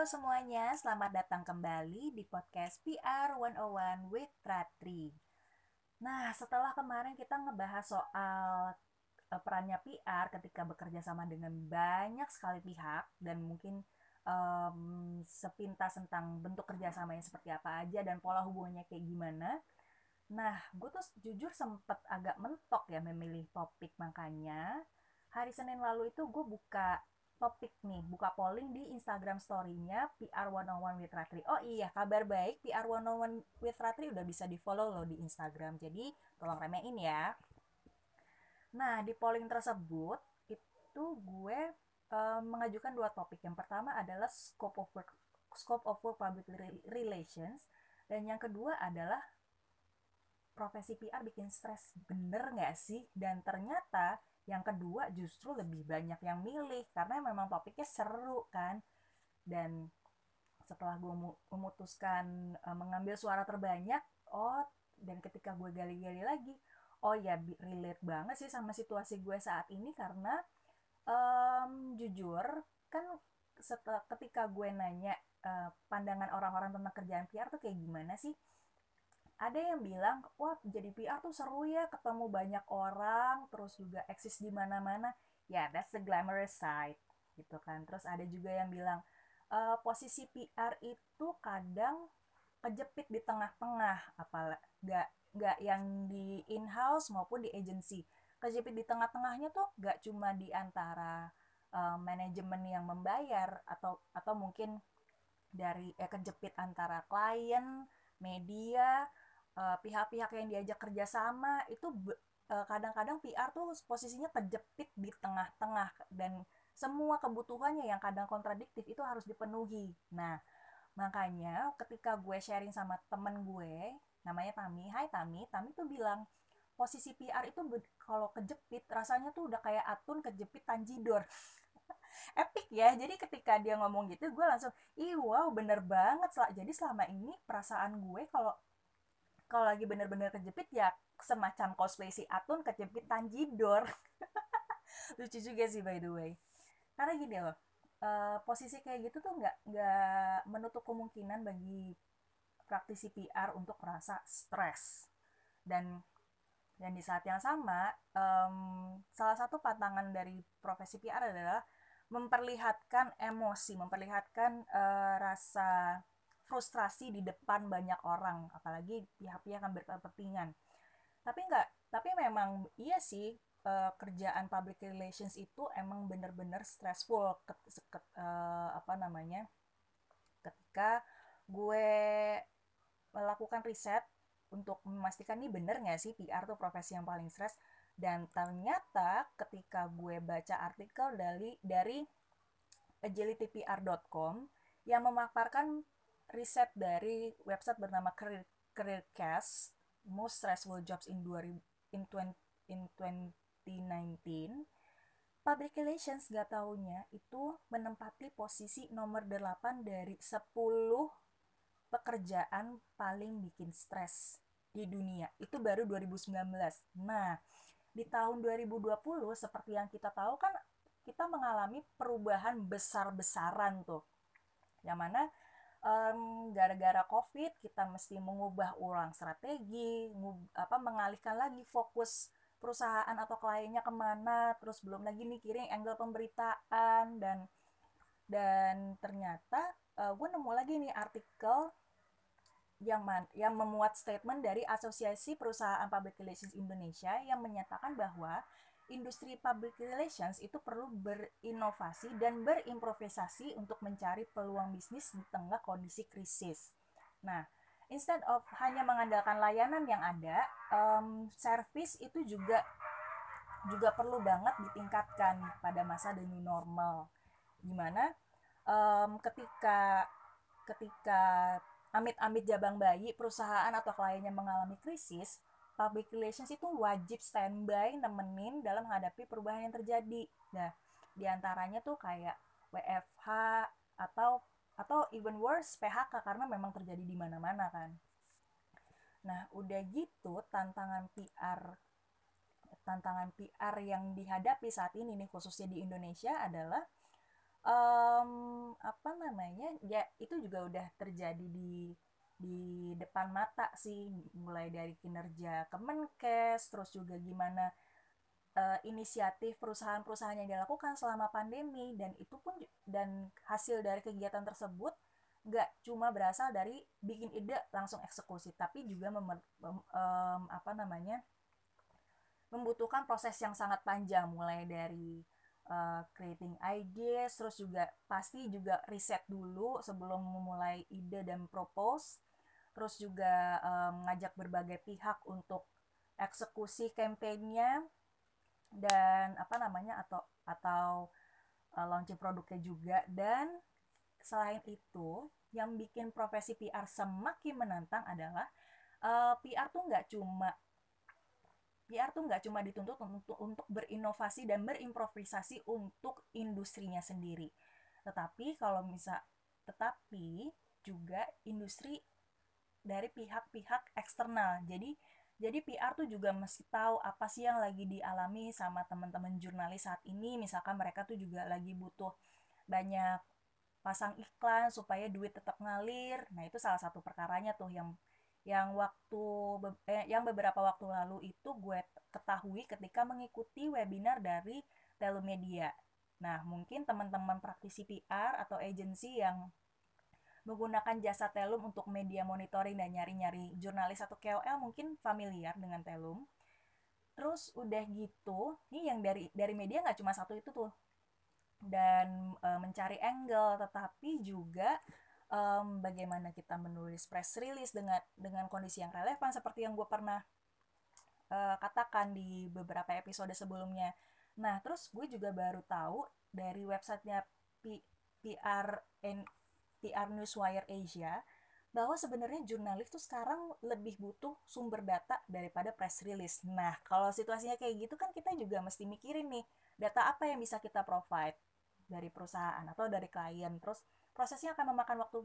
Halo semuanya, selamat datang kembali di podcast PR 101 with Ratri. Nah, setelah kemarin kita ngebahas soal perannya PR ketika bekerja sama dengan banyak sekali pihak dan mungkin sepintas tentang bentuk kerjasamanya seperti apa aja dan pola hubungannya kayak gimana. Nah, gue tuh jujur sempet agak mentok ya memilih topik, makanya hari Senin lalu itu gue buka topik nih, buka polling di Instagram story-nya PR 101 with Ratri. Oh iya, kabar baik, PR 101 with Ratri udah bisa di-follow loh di Instagram. Jadi, tolong remein ya. Nah, di polling tersebut, itu gue mengajukan dua topik. Yang pertama adalah scope of work public relations. Dan yang kedua adalah profesi PR bikin stres. Bener nggak sih? Dan ternyata yang kedua justru lebih banyak yang milih karena memang topiknya seru kan. Dan setelah gue memutuskan mengambil suara terbanyak, dan ketika gue gali-gali lagi, relate banget sih sama situasi gue saat ini karena jujur kan ketika gue nanya pandangan orang-orang tentang kerjaan PR tuh kayak gimana sih? Ada yang bilang, wah jadi PR tuh seru ya, ketemu banyak orang, terus juga eksis di mana-mana. Ya, that's the glamorous side, gitu kan. Terus ada juga yang bilang, posisi PR itu kadang kejepit di tengah-tengah, apalagi nggak yang di in-house maupun di agency. Kejepit di tengah-tengahnya tuh nggak cuma di antara manajemen yang membayar, atau mungkin dari kejepit antara klien, media, pihak-pihak yang diajak kerjasama itu kadang-kadang PR tuh posisinya kejepit di tengah-tengah dan semua kebutuhannya yang kadang kontradiktif itu harus dipenuhi. Nah, makanya ketika gue sharing sama temen gue, namanya Tami. Hai Tami. Tami tuh bilang posisi PR itu kalau kejepit rasanya tuh udah kayak Atun kejepit Tanjidor. Epic ya, jadi ketika dia ngomong gitu gue langsung, wow bener banget. Jadi selama ini perasaan gue kalau lagi bener-bener kejepit ya semacam cosplay si Atun kejepit Tanjidor. Lucu juga sih by the way, karena gini loh, posisi kayak gitu tuh nggak menutup kemungkinan bagi praktisi PR untuk merasa stres. Dan di saat yang sama salah satu pantangan dari profesi PR adalah memperlihatkan emosi, memperlihatkan rasa frustrasi di depan banyak orang, apalagi pihak-pihak yang berkepentingan. Tapi memang iya sih, kerjaan public relations itu emang benar-benar stressful. Ketika gue melakukan riset untuk memastikan nih bener nggak sih PR tuh profesi yang paling stres. Dan ternyata ketika gue baca artikel dari agilitypr.com yang memaparkan riset dari website bernama CareerCast, most stressful jobs in 2019, public relations gak taunya itu menempati posisi nomor 8 dari 10 pekerjaan paling bikin stres di dunia. Itu baru 2019. Nah, di tahun 2020 seperti yang kita tahu kan kita mengalami perubahan besar-besaran tuh, yang mana gara-gara COVID kita mesti mengubah ulang strategi, mengalihkan lagi fokus perusahaan atau kliennya kemana, terus belum lagi mikirin angle pemberitaan. Dan ternyata gue nemu lagi nih artikel yang memuat statement dari Asosiasi Perusahaan Public Relations Indonesia yang menyatakan bahwa industri public relations itu perlu berinovasi dan berimprovisasi untuk mencari peluang bisnis di tengah kondisi krisis. Nah, instead of hanya mengandalkan layanan yang ada, service itu juga perlu banget ditingkatkan pada masa the new normal. Gimana? Ketika amit-amit jabang bayi, perusahaan atau kliennya mengalami krisis, public relations itu wajib standby nemenin dalam menghadapi perubahan yang terjadi. Nah, diantaranya tuh kayak WFH atau even worse PHK karena memang terjadi di mana-mana kan. Nah, udah gitu tantangan PR yang dihadapi saat ini nih khususnya di Indonesia adalah itu juga udah terjadi di depan mata sih, mulai dari kinerja Kemenkes, terus juga gimana inisiatif perusahaan-perusahaan yang dilakukan selama pandemi, dan hasil dari kegiatan tersebut nggak cuma berasal dari bikin ide langsung eksekusi, tapi juga membutuhkan proses yang sangat panjang, mulai dari creating ideas, terus juga pasti juga riset dulu sebelum memulai ide dan propose. Terus juga mengajak berbagai pihak untuk eksekusi kampanyenya dan atau launching produknya juga. Dan selain itu, yang bikin profesi PR semakin menantang adalah PR tuh nggak cuma dituntut untuk berinovasi dan berimprovisasi untuk industrinya sendiri, tetapi juga industri dari pihak-pihak eksternal. Jadi PR tuh juga mesti tahu apa sih yang lagi dialami sama teman-teman jurnalis saat ini. Misalkan mereka tuh juga lagi butuh banyak pasang iklan supaya duit tetap ngalir. Nah, itu salah satu perkaranya tuh yang beberapa waktu lalu itu gue ketahui ketika mengikuti webinar dari Telemedia. Nah, mungkin teman-teman praktisi PR atau agensi yang menggunakan jasa Telum untuk media monitoring dan nyari-nyari jurnalis atau KOL mungkin familiar dengan Telum. Terus udah gitu, ini yang dari media nggak cuma satu itu tuh. Dan mencari angle, tetapi juga bagaimana kita menulis press release dengan kondisi yang relevan, seperti yang gue pernah katakan di beberapa episode sebelumnya. Nah, terus gue juga baru tahu dari websitenya PR Newswire Asia bahwa sebenarnya jurnalis tuh sekarang lebih butuh sumber data daripada press release. Nah, kalau situasinya kayak gitu kan kita juga mesti mikirin nih, data apa yang bisa kita provide dari perusahaan atau dari klien. Terus prosesnya akan memakan waktu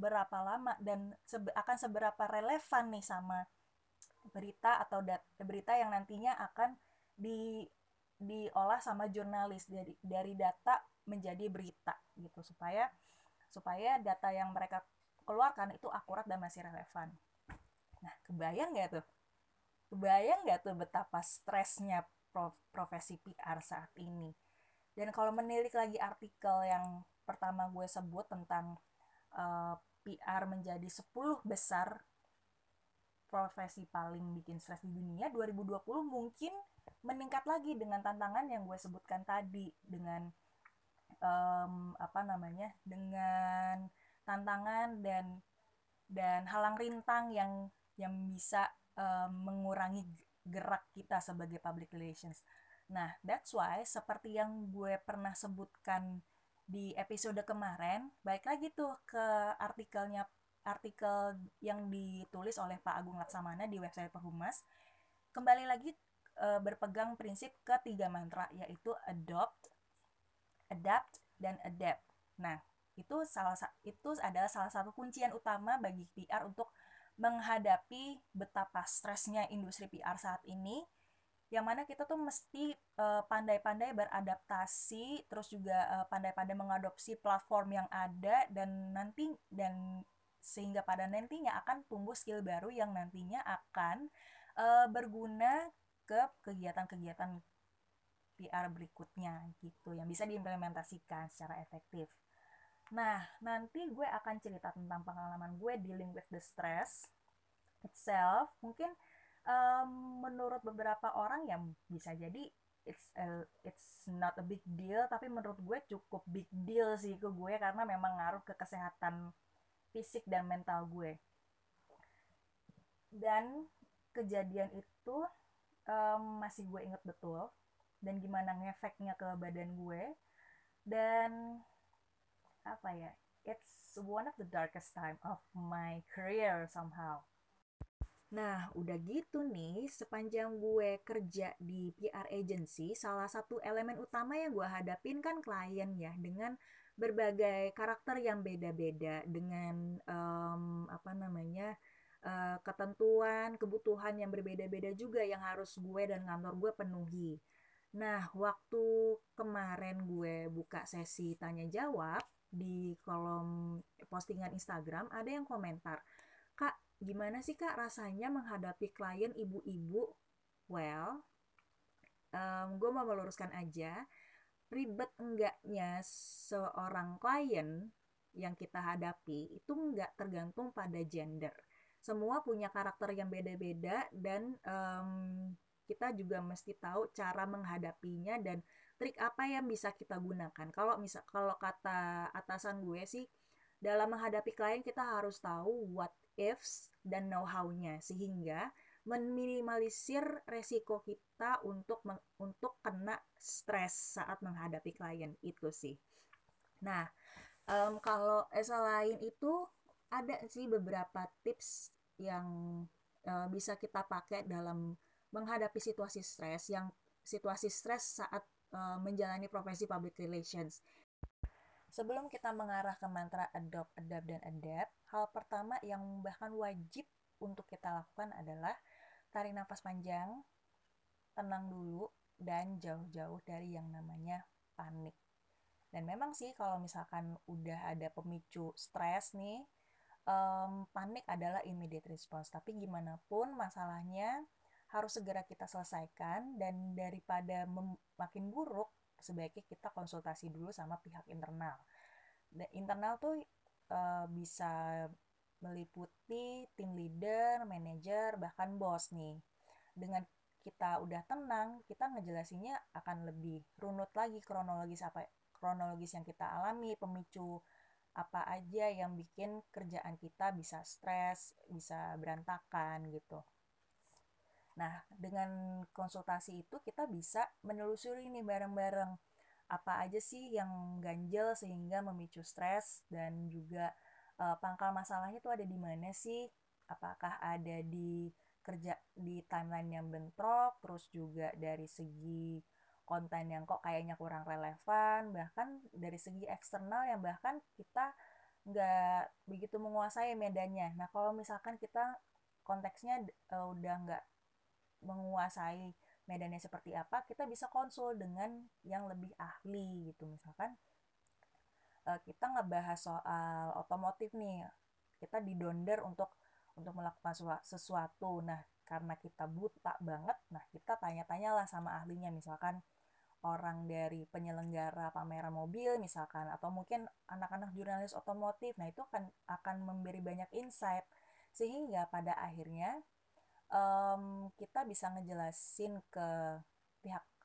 berapa lama dan akan seberapa relevan nih sama berita atau berita yang nantinya akan diolah sama jurnalis dari data menjadi berita gitu, supaya data yang mereka keluarkan itu akurat dan masih relevan. Nah, kebayang nggak tuh betapa stresnya profesi PR saat ini. Dan kalau menilik lagi artikel yang pertama gue sebut tentang PR menjadi 10 besar profesi paling bikin stres di dunia, 2020 mungkin meningkat lagi dengan tantangan yang gue sebutkan tadi, dengan dengan tantangan dan halang rintang yang bisa mengurangi gerak kita sebagai public relations. Nah, that's why seperti yang gue pernah sebutkan di episode kemarin, baik lagi tuh ke artikel yang ditulis oleh Pak Agung Laksamana di website Perhumas, kembali lagi berpegang prinsip ke 3 mantra, yaitu adopt, adapt, dan adapt. Nah, itu adalah salah satu kuncian utama bagi PR untuk menghadapi betapa stresnya industri PR saat ini, yang mana kita tuh mesti pandai-pandai beradaptasi, terus juga pandai-pandai mengadopsi platform yang ada, dan sehingga pada nantinya akan tumbuh skill baru yang nantinya akan berguna ke kegiatan-kegiatan PR berikutnya gitu, yang bisa diimplementasikan secara efektif. Nah, nanti gue akan cerita tentang pengalaman gue dealing with the stress itself. Mungkin menurut beberapa orang ya bisa jadi it's not a big deal, tapi menurut gue cukup big deal sih ke gue, karena memang ngaruh ke kesehatan fisik dan mental gue. Dan kejadian itu masih gue inget betul, dan gimana ngefeknya ke badan gue, dan it's one of the darkest time of my career somehow. Nah, udah gitu nih, sepanjang gue kerja di PR agency, salah satu elemen utama yang gue hadapin kan klien ya, dengan berbagai karakter yang beda-beda, dengan ketentuan, kebutuhan yang berbeda-beda juga yang harus gue dan kantor gue penuhi. Nah, waktu kemarin gue buka sesi tanya jawab di kolom postingan Instagram, ada yang komentar, "Kak, gimana sih Kak rasanya menghadapi klien ibu-ibu?" Well, gue mau meluruskan aja, ribet enggaknya seorang klien yang kita hadapi itu enggak tergantung pada gender. Semua punya karakter yang beda-beda dan kita juga mesti tahu cara menghadapinya dan trik apa yang bisa kita gunakan. Kalau kata atasan gue sih, dalam menghadapi klien kita harus tahu what ifs dan know-how-nya sehingga meminimalisir resiko kita untuk kena stres saat menghadapi klien itu sih. Nah, kalau selain itu ada sih beberapa tips yang bisa kita pakai dalam menghadapi situasi stres saat menjalani profesi public relations. Sebelum kita mengarah ke mantra adopt, adapt, dan adapt, hal pertama yang bahkan wajib untuk kita lakukan adalah tarik nafas panjang, tenang dulu, dan jauh-jauh dari yang namanya panik. Dan memang sih kalau misalkan udah ada pemicu stres nih, panik adalah immediate response. Tapi gimana pun masalahnya harus segera kita selesaikan, dan daripada makin buruk sebaiknya kita konsultasi dulu sama pihak internal. Dan internal tuh bisa meliputi tim leader, manajer, bahkan bos nih. Dengan kita udah tenang, kita ngejelasinnya akan lebih runut lagi kronologis yang kita alami, pemicu apa aja yang bikin kerjaan kita bisa stres, bisa berantakan gitu. Nah, dengan konsultasi itu kita bisa menelusuri nih bareng-bareng apa aja sih yang ganjel sehingga memicu stres, dan juga pangkal masalahnya itu ada di mana sih? Apakah ada di timeline yang bentrok, terus juga dari segi konten yang kok kayaknya kurang relevan, bahkan dari segi eksternal yang bahkan kita nggak begitu menguasai medannya. Nah, kalau misalkan kita konteksnya udah nggak menguasai medannya seperti apa, kita bisa konsul dengan yang lebih ahli gitu. Misalkan kita ngebahas soal otomotif nih, kita didonder untuk melakukan sesuatu. Nah, karena kita buta banget, nah kita tanya-tanyalah sama ahlinya, misalkan orang dari penyelenggara pameran mobil misalkan, atau mungkin anak-anak jurnalis otomotif. Nah, itu akan memberi banyak insight sehingga pada akhirnya kita bisa ngejelasin ke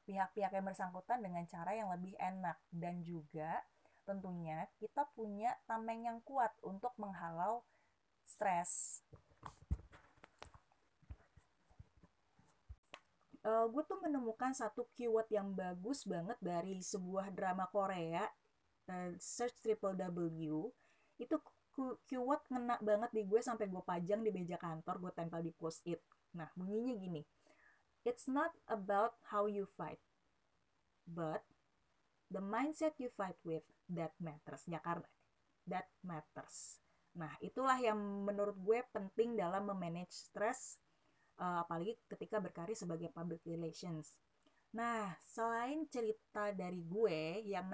pihak-pihak yang bersangkutan dengan cara yang lebih enak, dan juga tentunya kita punya tameng yang kuat untuk menghalau stres. Gue tuh menemukan satu keyword yang bagus banget dari sebuah drama Korea, Search Triple W. Itu keyword ngena banget di gue sampai gue pajang di meja kantor, gue tempel di post-it. Nah, bunyinya gini. It's not about how you fight, but the mindset you fight with that matters. Ya, karena that matters. Nah, itulah yang menurut gue penting dalam memanage stres, apalagi ketika berkarir sebagai public relations. Nah, selain cerita dari gue yang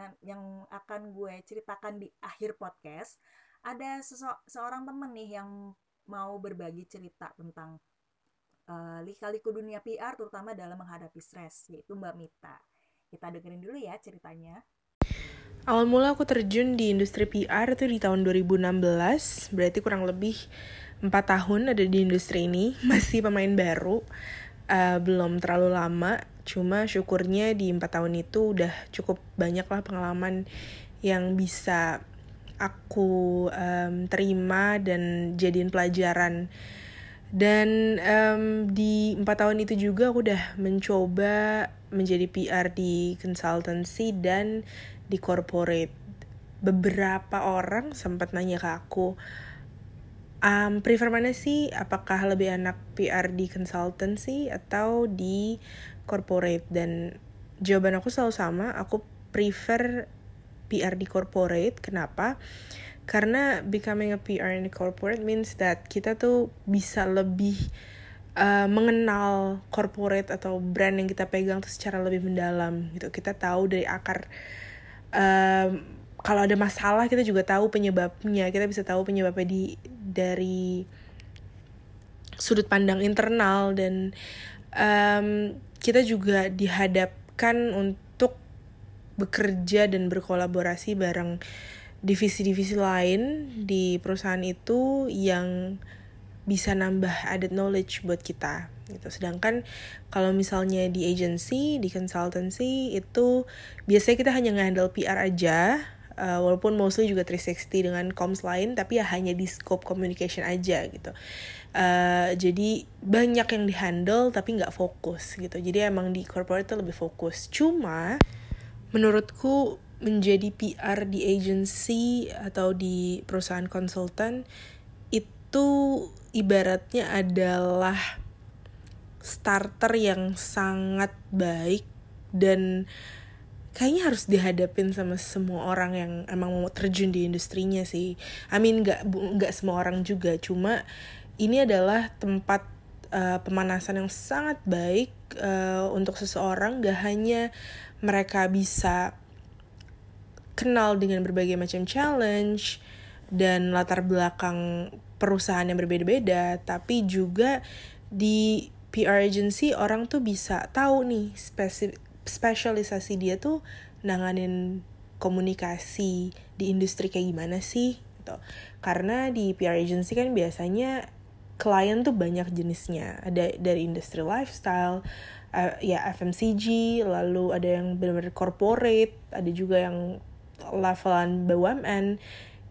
akan gue ceritakan di akhir podcast, ada seorang temen nih yang mau berbagi cerita tentang lika-liku dunia PR terutama dalam menghadapi stres, yaitu Mbak Mita. Kita dengerin dulu ya ceritanya. Awal mula aku terjun di industri PR itu di tahun 2016, berarti kurang lebih 4 tahun ada di industri ini, masih pemain baru, belum terlalu lama, cuma syukurnya di 4 tahun itu udah cukup banyak lah pengalaman yang bisa aku terima dan jadiin pelajaran. Dan di 4 tahun itu juga aku udah mencoba menjadi PR di consultancy dan di corporate. Beberapa orang sempat nanya ke aku, prefer mana sih? Apakah lebih enak PR di consultancy atau di corporate? Dan jawaban aku selalu sama, aku prefer PR di corporate. Kenapa? Karena becoming a PR in the corporate means that kita tuh bisa lebih mengenal corporate atau brand yang kita pegang itu secara lebih mendalam gitu. Kita tahu dari akar, kalau ada masalah kita juga tahu penyebabnya. Kita bisa tahu penyebabnya dari sudut pandang internal, dan kita juga dihadapkan untuk bekerja dan berkolaborasi bareng divisi-divisi lain di perusahaan itu yang bisa nambah added knowledge buat kita gitu. Sedangkan kalau misalnya di agency, di consultancy itu biasanya kita hanya nge-handle PR aja, walaupun mostly juga 360 dengan comms lain, tapi ya hanya di scope communication aja gitu. Jadi banyak yang di-handle tapi nggak fokus gitu. Jadi emang di corporate itu lebih fokus. Cuma menurutku menjadi PR di agency atau di perusahaan konsultan itu ibaratnya adalah starter yang sangat baik dan kayaknya harus dihadapin sama semua orang yang emang mau terjun di industrinya sih. I mean, nggak semua orang juga, cuma ini adalah tempat pemanasan yang sangat baik untuk seseorang. Gak hanya mereka bisa kenal dengan berbagai macam challenge dan latar belakang perusahaan yang berbeda-beda, tapi juga di PR agency orang tuh bisa tahu nih spesialisasi dia tuh nanganin komunikasi di industri kayak gimana sih gitu. Karena di PR agency kan biasanya klien tuh banyak jenisnya, ada dari industri lifestyle, ya FMCG, lalu ada yang benar-benar corporate, ada juga yang levelan BUMN.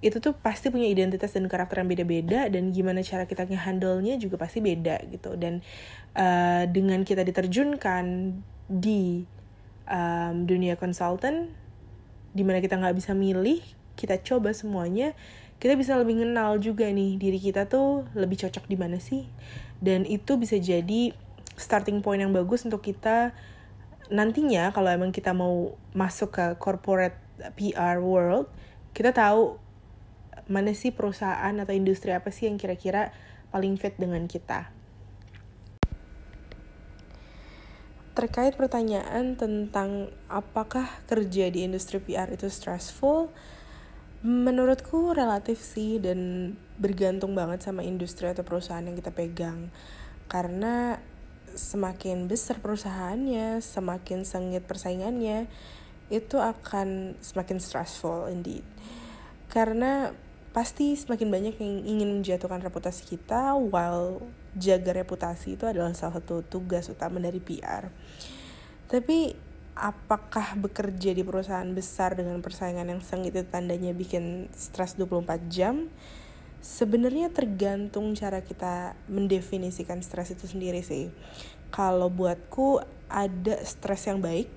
Itu tuh pasti punya identitas dan karakter yang beda-beda, dan gimana cara kita nge-handle-nya juga pasti beda gitu. Dan dengan kita diterjunkan di dunia konsultan, dimana kita nggak bisa milih, kita coba semuanya, kita bisa lebih kenal juga nih diri kita tuh lebih cocok di mana sih, dan itu bisa jadi starting point yang bagus untuk kita nantinya kalau emang kita mau masuk ke corporate PR world. Kita tahu mana sih perusahaan atau industri apa sih yang kira-kira paling fit dengan kita. Terkait pertanyaan tentang apakah kerja di industri PR itu stressful, menurutku relatif sih, dan bergantung banget sama industri atau perusahaan yang kita pegang. Karena semakin besar perusahaannya, semakin sengit persaingannya, itu akan semakin stressful indeed. Karena pasti semakin banyak yang ingin menjatuhkan reputasi kita, while jaga reputasi itu adalah salah satu tugas utama dari PR. Tapi apakah bekerja di perusahaan besar dengan persaingan yang sengit itu tandanya bikin stres 24 jam? Sebenarnya tergantung cara kita mendefinisikan stres itu sendiri sih. Kalau buatku ada stres yang baik,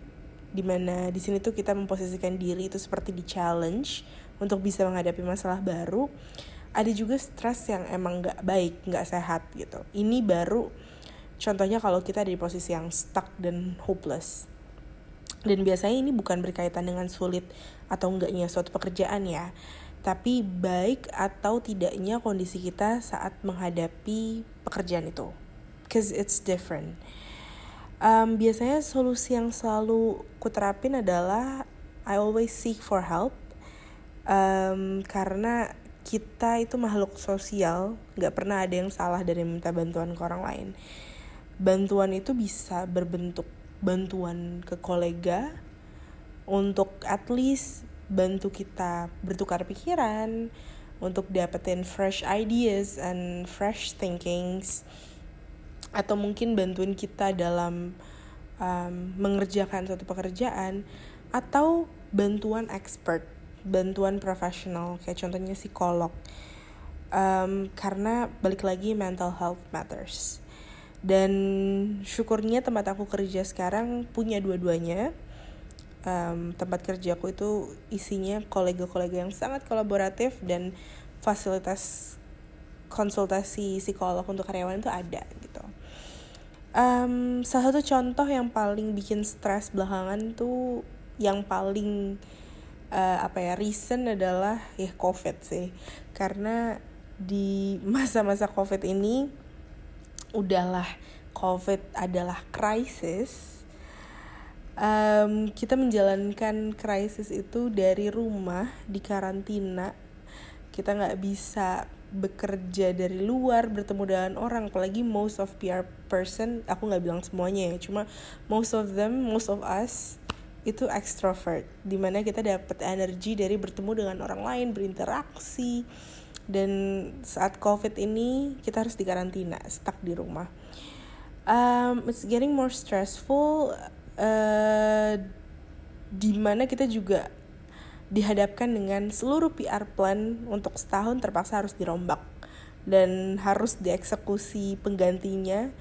dimana di sini tuh kita memposisikan diri itu seperti di challenge untuk bisa menghadapi masalah baru. Ada juga stres yang emang gak baik, gak sehat gitu. Ini baru contohnya kalau kita ada di posisi yang stuck dan hopeless. Dan biasanya ini bukan berkaitan dengan sulit atau enggaknya suatu pekerjaan ya, tapi baik atau tidaknya kondisi kita saat menghadapi pekerjaan itu. Because it's different. Biasanya solusi yang selalu kuterapin adalah I always seek for help. Karena kita itu makhluk sosial, gak pernah ada yang salah dari minta bantuan ke orang lain. Bantuan itu bisa berbentuk bantuan ke kolega untuk at least bantu kita bertukar pikiran, untuk dapetin fresh ideas and fresh thinkings, atau mungkin bantuin kita dalam mengerjakan suatu pekerjaan, atau bantuan expert, bantuan profesional kayak contohnya psikolog. Karena balik lagi mental health matters, dan syukurnya tempat aku kerja sekarang punya dua-duanya. Tempat kerjaku itu isinya kolega-kolega yang sangat kolaboratif, dan fasilitas konsultasi psikolog untuk karyawan itu ada gitu. Salah satu contoh yang paling bikin stres belakangan tuh yang paling recent adalah COVID sih. Karena di masa-masa COVID ini udahlah COVID adalah krisis, kita menjalankan krisis itu dari rumah, di karantina. Kita nggak bisa bekerja dari luar, bertemu dengan orang, apalagi most of PR person, aku nggak bilang semuanya ya, cuma most of us itu extrovert, dimana kita dapat energi dari bertemu dengan orang lain, berinteraksi. Dan saat COVID ini kita harus di karantina, stuck di rumah. It's getting more stressful, dimana kita juga dihadapkan dengan seluruh PR plan untuk setahun terpaksa harus dirombak dan harus dieksekusi penggantinya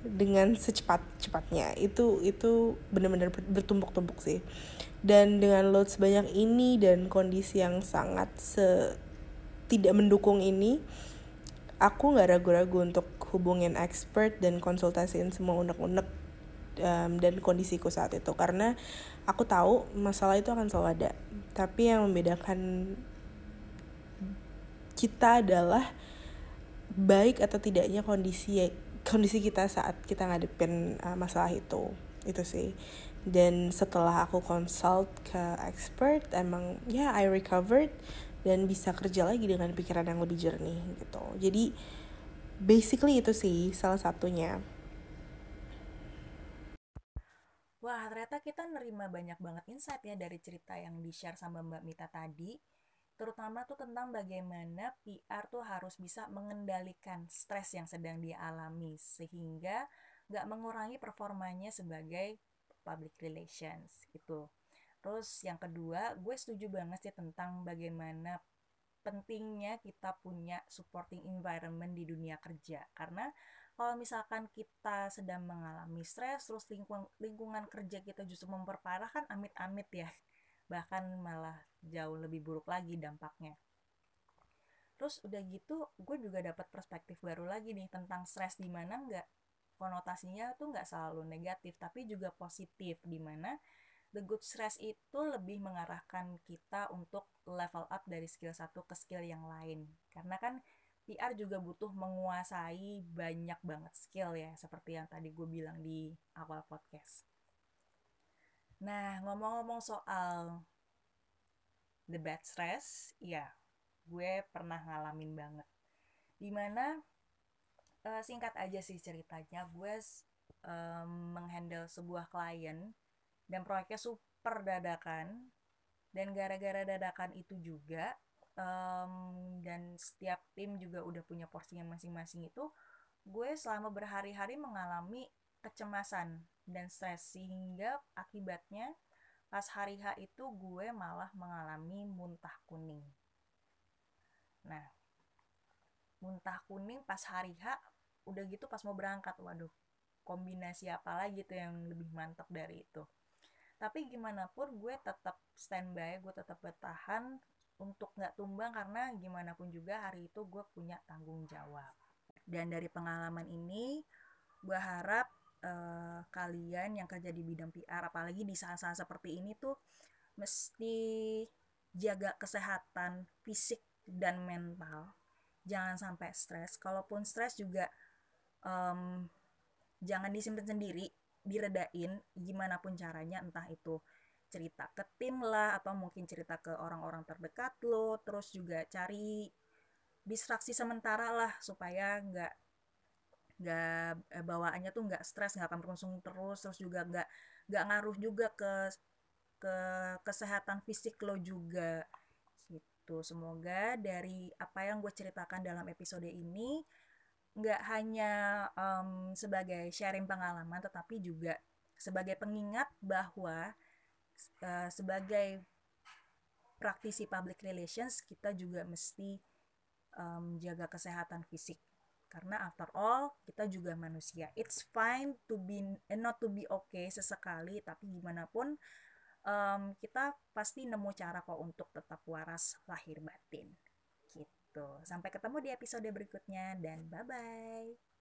dengan secepat-cepatnya. Itu benar-benar bertumpuk-tumpuk sih. Dan dengan load sebanyak ini dan kondisi yang sangat tidak mendukung ini, aku nggak ragu-ragu untuk hubungin expert dan konsultasiin semua unek-unek dan kondisiku saat itu, karena aku tahu masalah itu akan selalu ada. Tapi yang membedakan kita adalah baik atau tidaknya kondisi kita saat kita ngadepin masalah itu sih. Dan setelah aku consult ke expert, emang I recovered dan bisa kerja lagi dengan pikiran yang lebih jernih gitu. Jadi basically itu sih salah satunya. Wah, ternyata kita nerima banyak banget insight ya dari cerita yang di-share sama Mbak Mita tadi. Terutama tuh tentang bagaimana PR tuh harus bisa mengendalikan stres yang sedang dia alami sehingga gak mengurangi performanya sebagai public relations gitu. Terus yang kedua, gue setuju banget sih tentang bagaimana pentingnya kita punya supporting environment di dunia kerja. Karena kalau misalkan kita sedang mengalami stres, terus lingkungan kerja kita justru memperparah, kan amit-amit ya. Bahkan malah jauh lebih buruk lagi dampaknya. Terus udah gitu, gue juga dapat perspektif baru lagi nih tentang stres, di mana nggak konotasinya tuh nggak selalu negatif, tapi juga positif, di mana the good stress itu lebih mengarahkan kita untuk level up dari skill satu ke skill yang lain. Karena kan PR juga butuh menguasai banyak banget skill ya, seperti yang tadi gue bilang di awal podcast. Nah, ngomong-ngomong soal the bad stress, ya gue pernah ngalamin banget. Dimana singkat aja sih ceritanya, gue menghandle sebuah klien dan proyeknya super dadakan. Dan gara-gara dadakan itu juga, dan setiap tim juga udah punya porsinya masing-masing, itu gue selama berhari-hari mengalami kecemasan dan stres, sehingga akibatnya pas hari H itu gue malah mengalami muntah kuning. Nah, muntah kuning pas hari H, udah gitu pas mau berangkat, waduh, kombinasi apa lagi tuh yang lebih mantep dari itu. Tapi gimana pun gue tetap standby, gue tetap bertahan untuk nggak tumbang, karena gimana pun juga hari itu gue punya tanggung jawab. Dan dari pengalaman ini, gue harap kalian yang kerja di bidang PR, apalagi di saat-saat seperti ini tuh, mesti jaga kesehatan fisik dan mental. Jangan sampai stres. Kalaupun stres juga jangan disimpan sendiri, diredain gimana pun caranya, entah itu cerita ke tim lah, atau mungkin cerita ke orang-orang terdekat lo. Terus juga cari distraksi sementara lah, supaya nggak bawaannya tuh nggak stres, nggak langsung terus. Terus juga nggak ngaruh juga ke kesehatan fisik lo juga gitu. Semoga dari apa yang gue ceritakan dalam episode ini nggak hanya sebagai sharing pengalaman, tetapi juga sebagai pengingat bahwa sebagai praktisi public relations, kita juga mesti jaga kesehatan fisik, karena after all kita juga manusia. It's fine to be not to be okay sesekali, tapi gimana pun kita pasti nemu cara kok untuk tetap waras lahir batin gitu. Sampai ketemu di episode berikutnya, dan bye bye.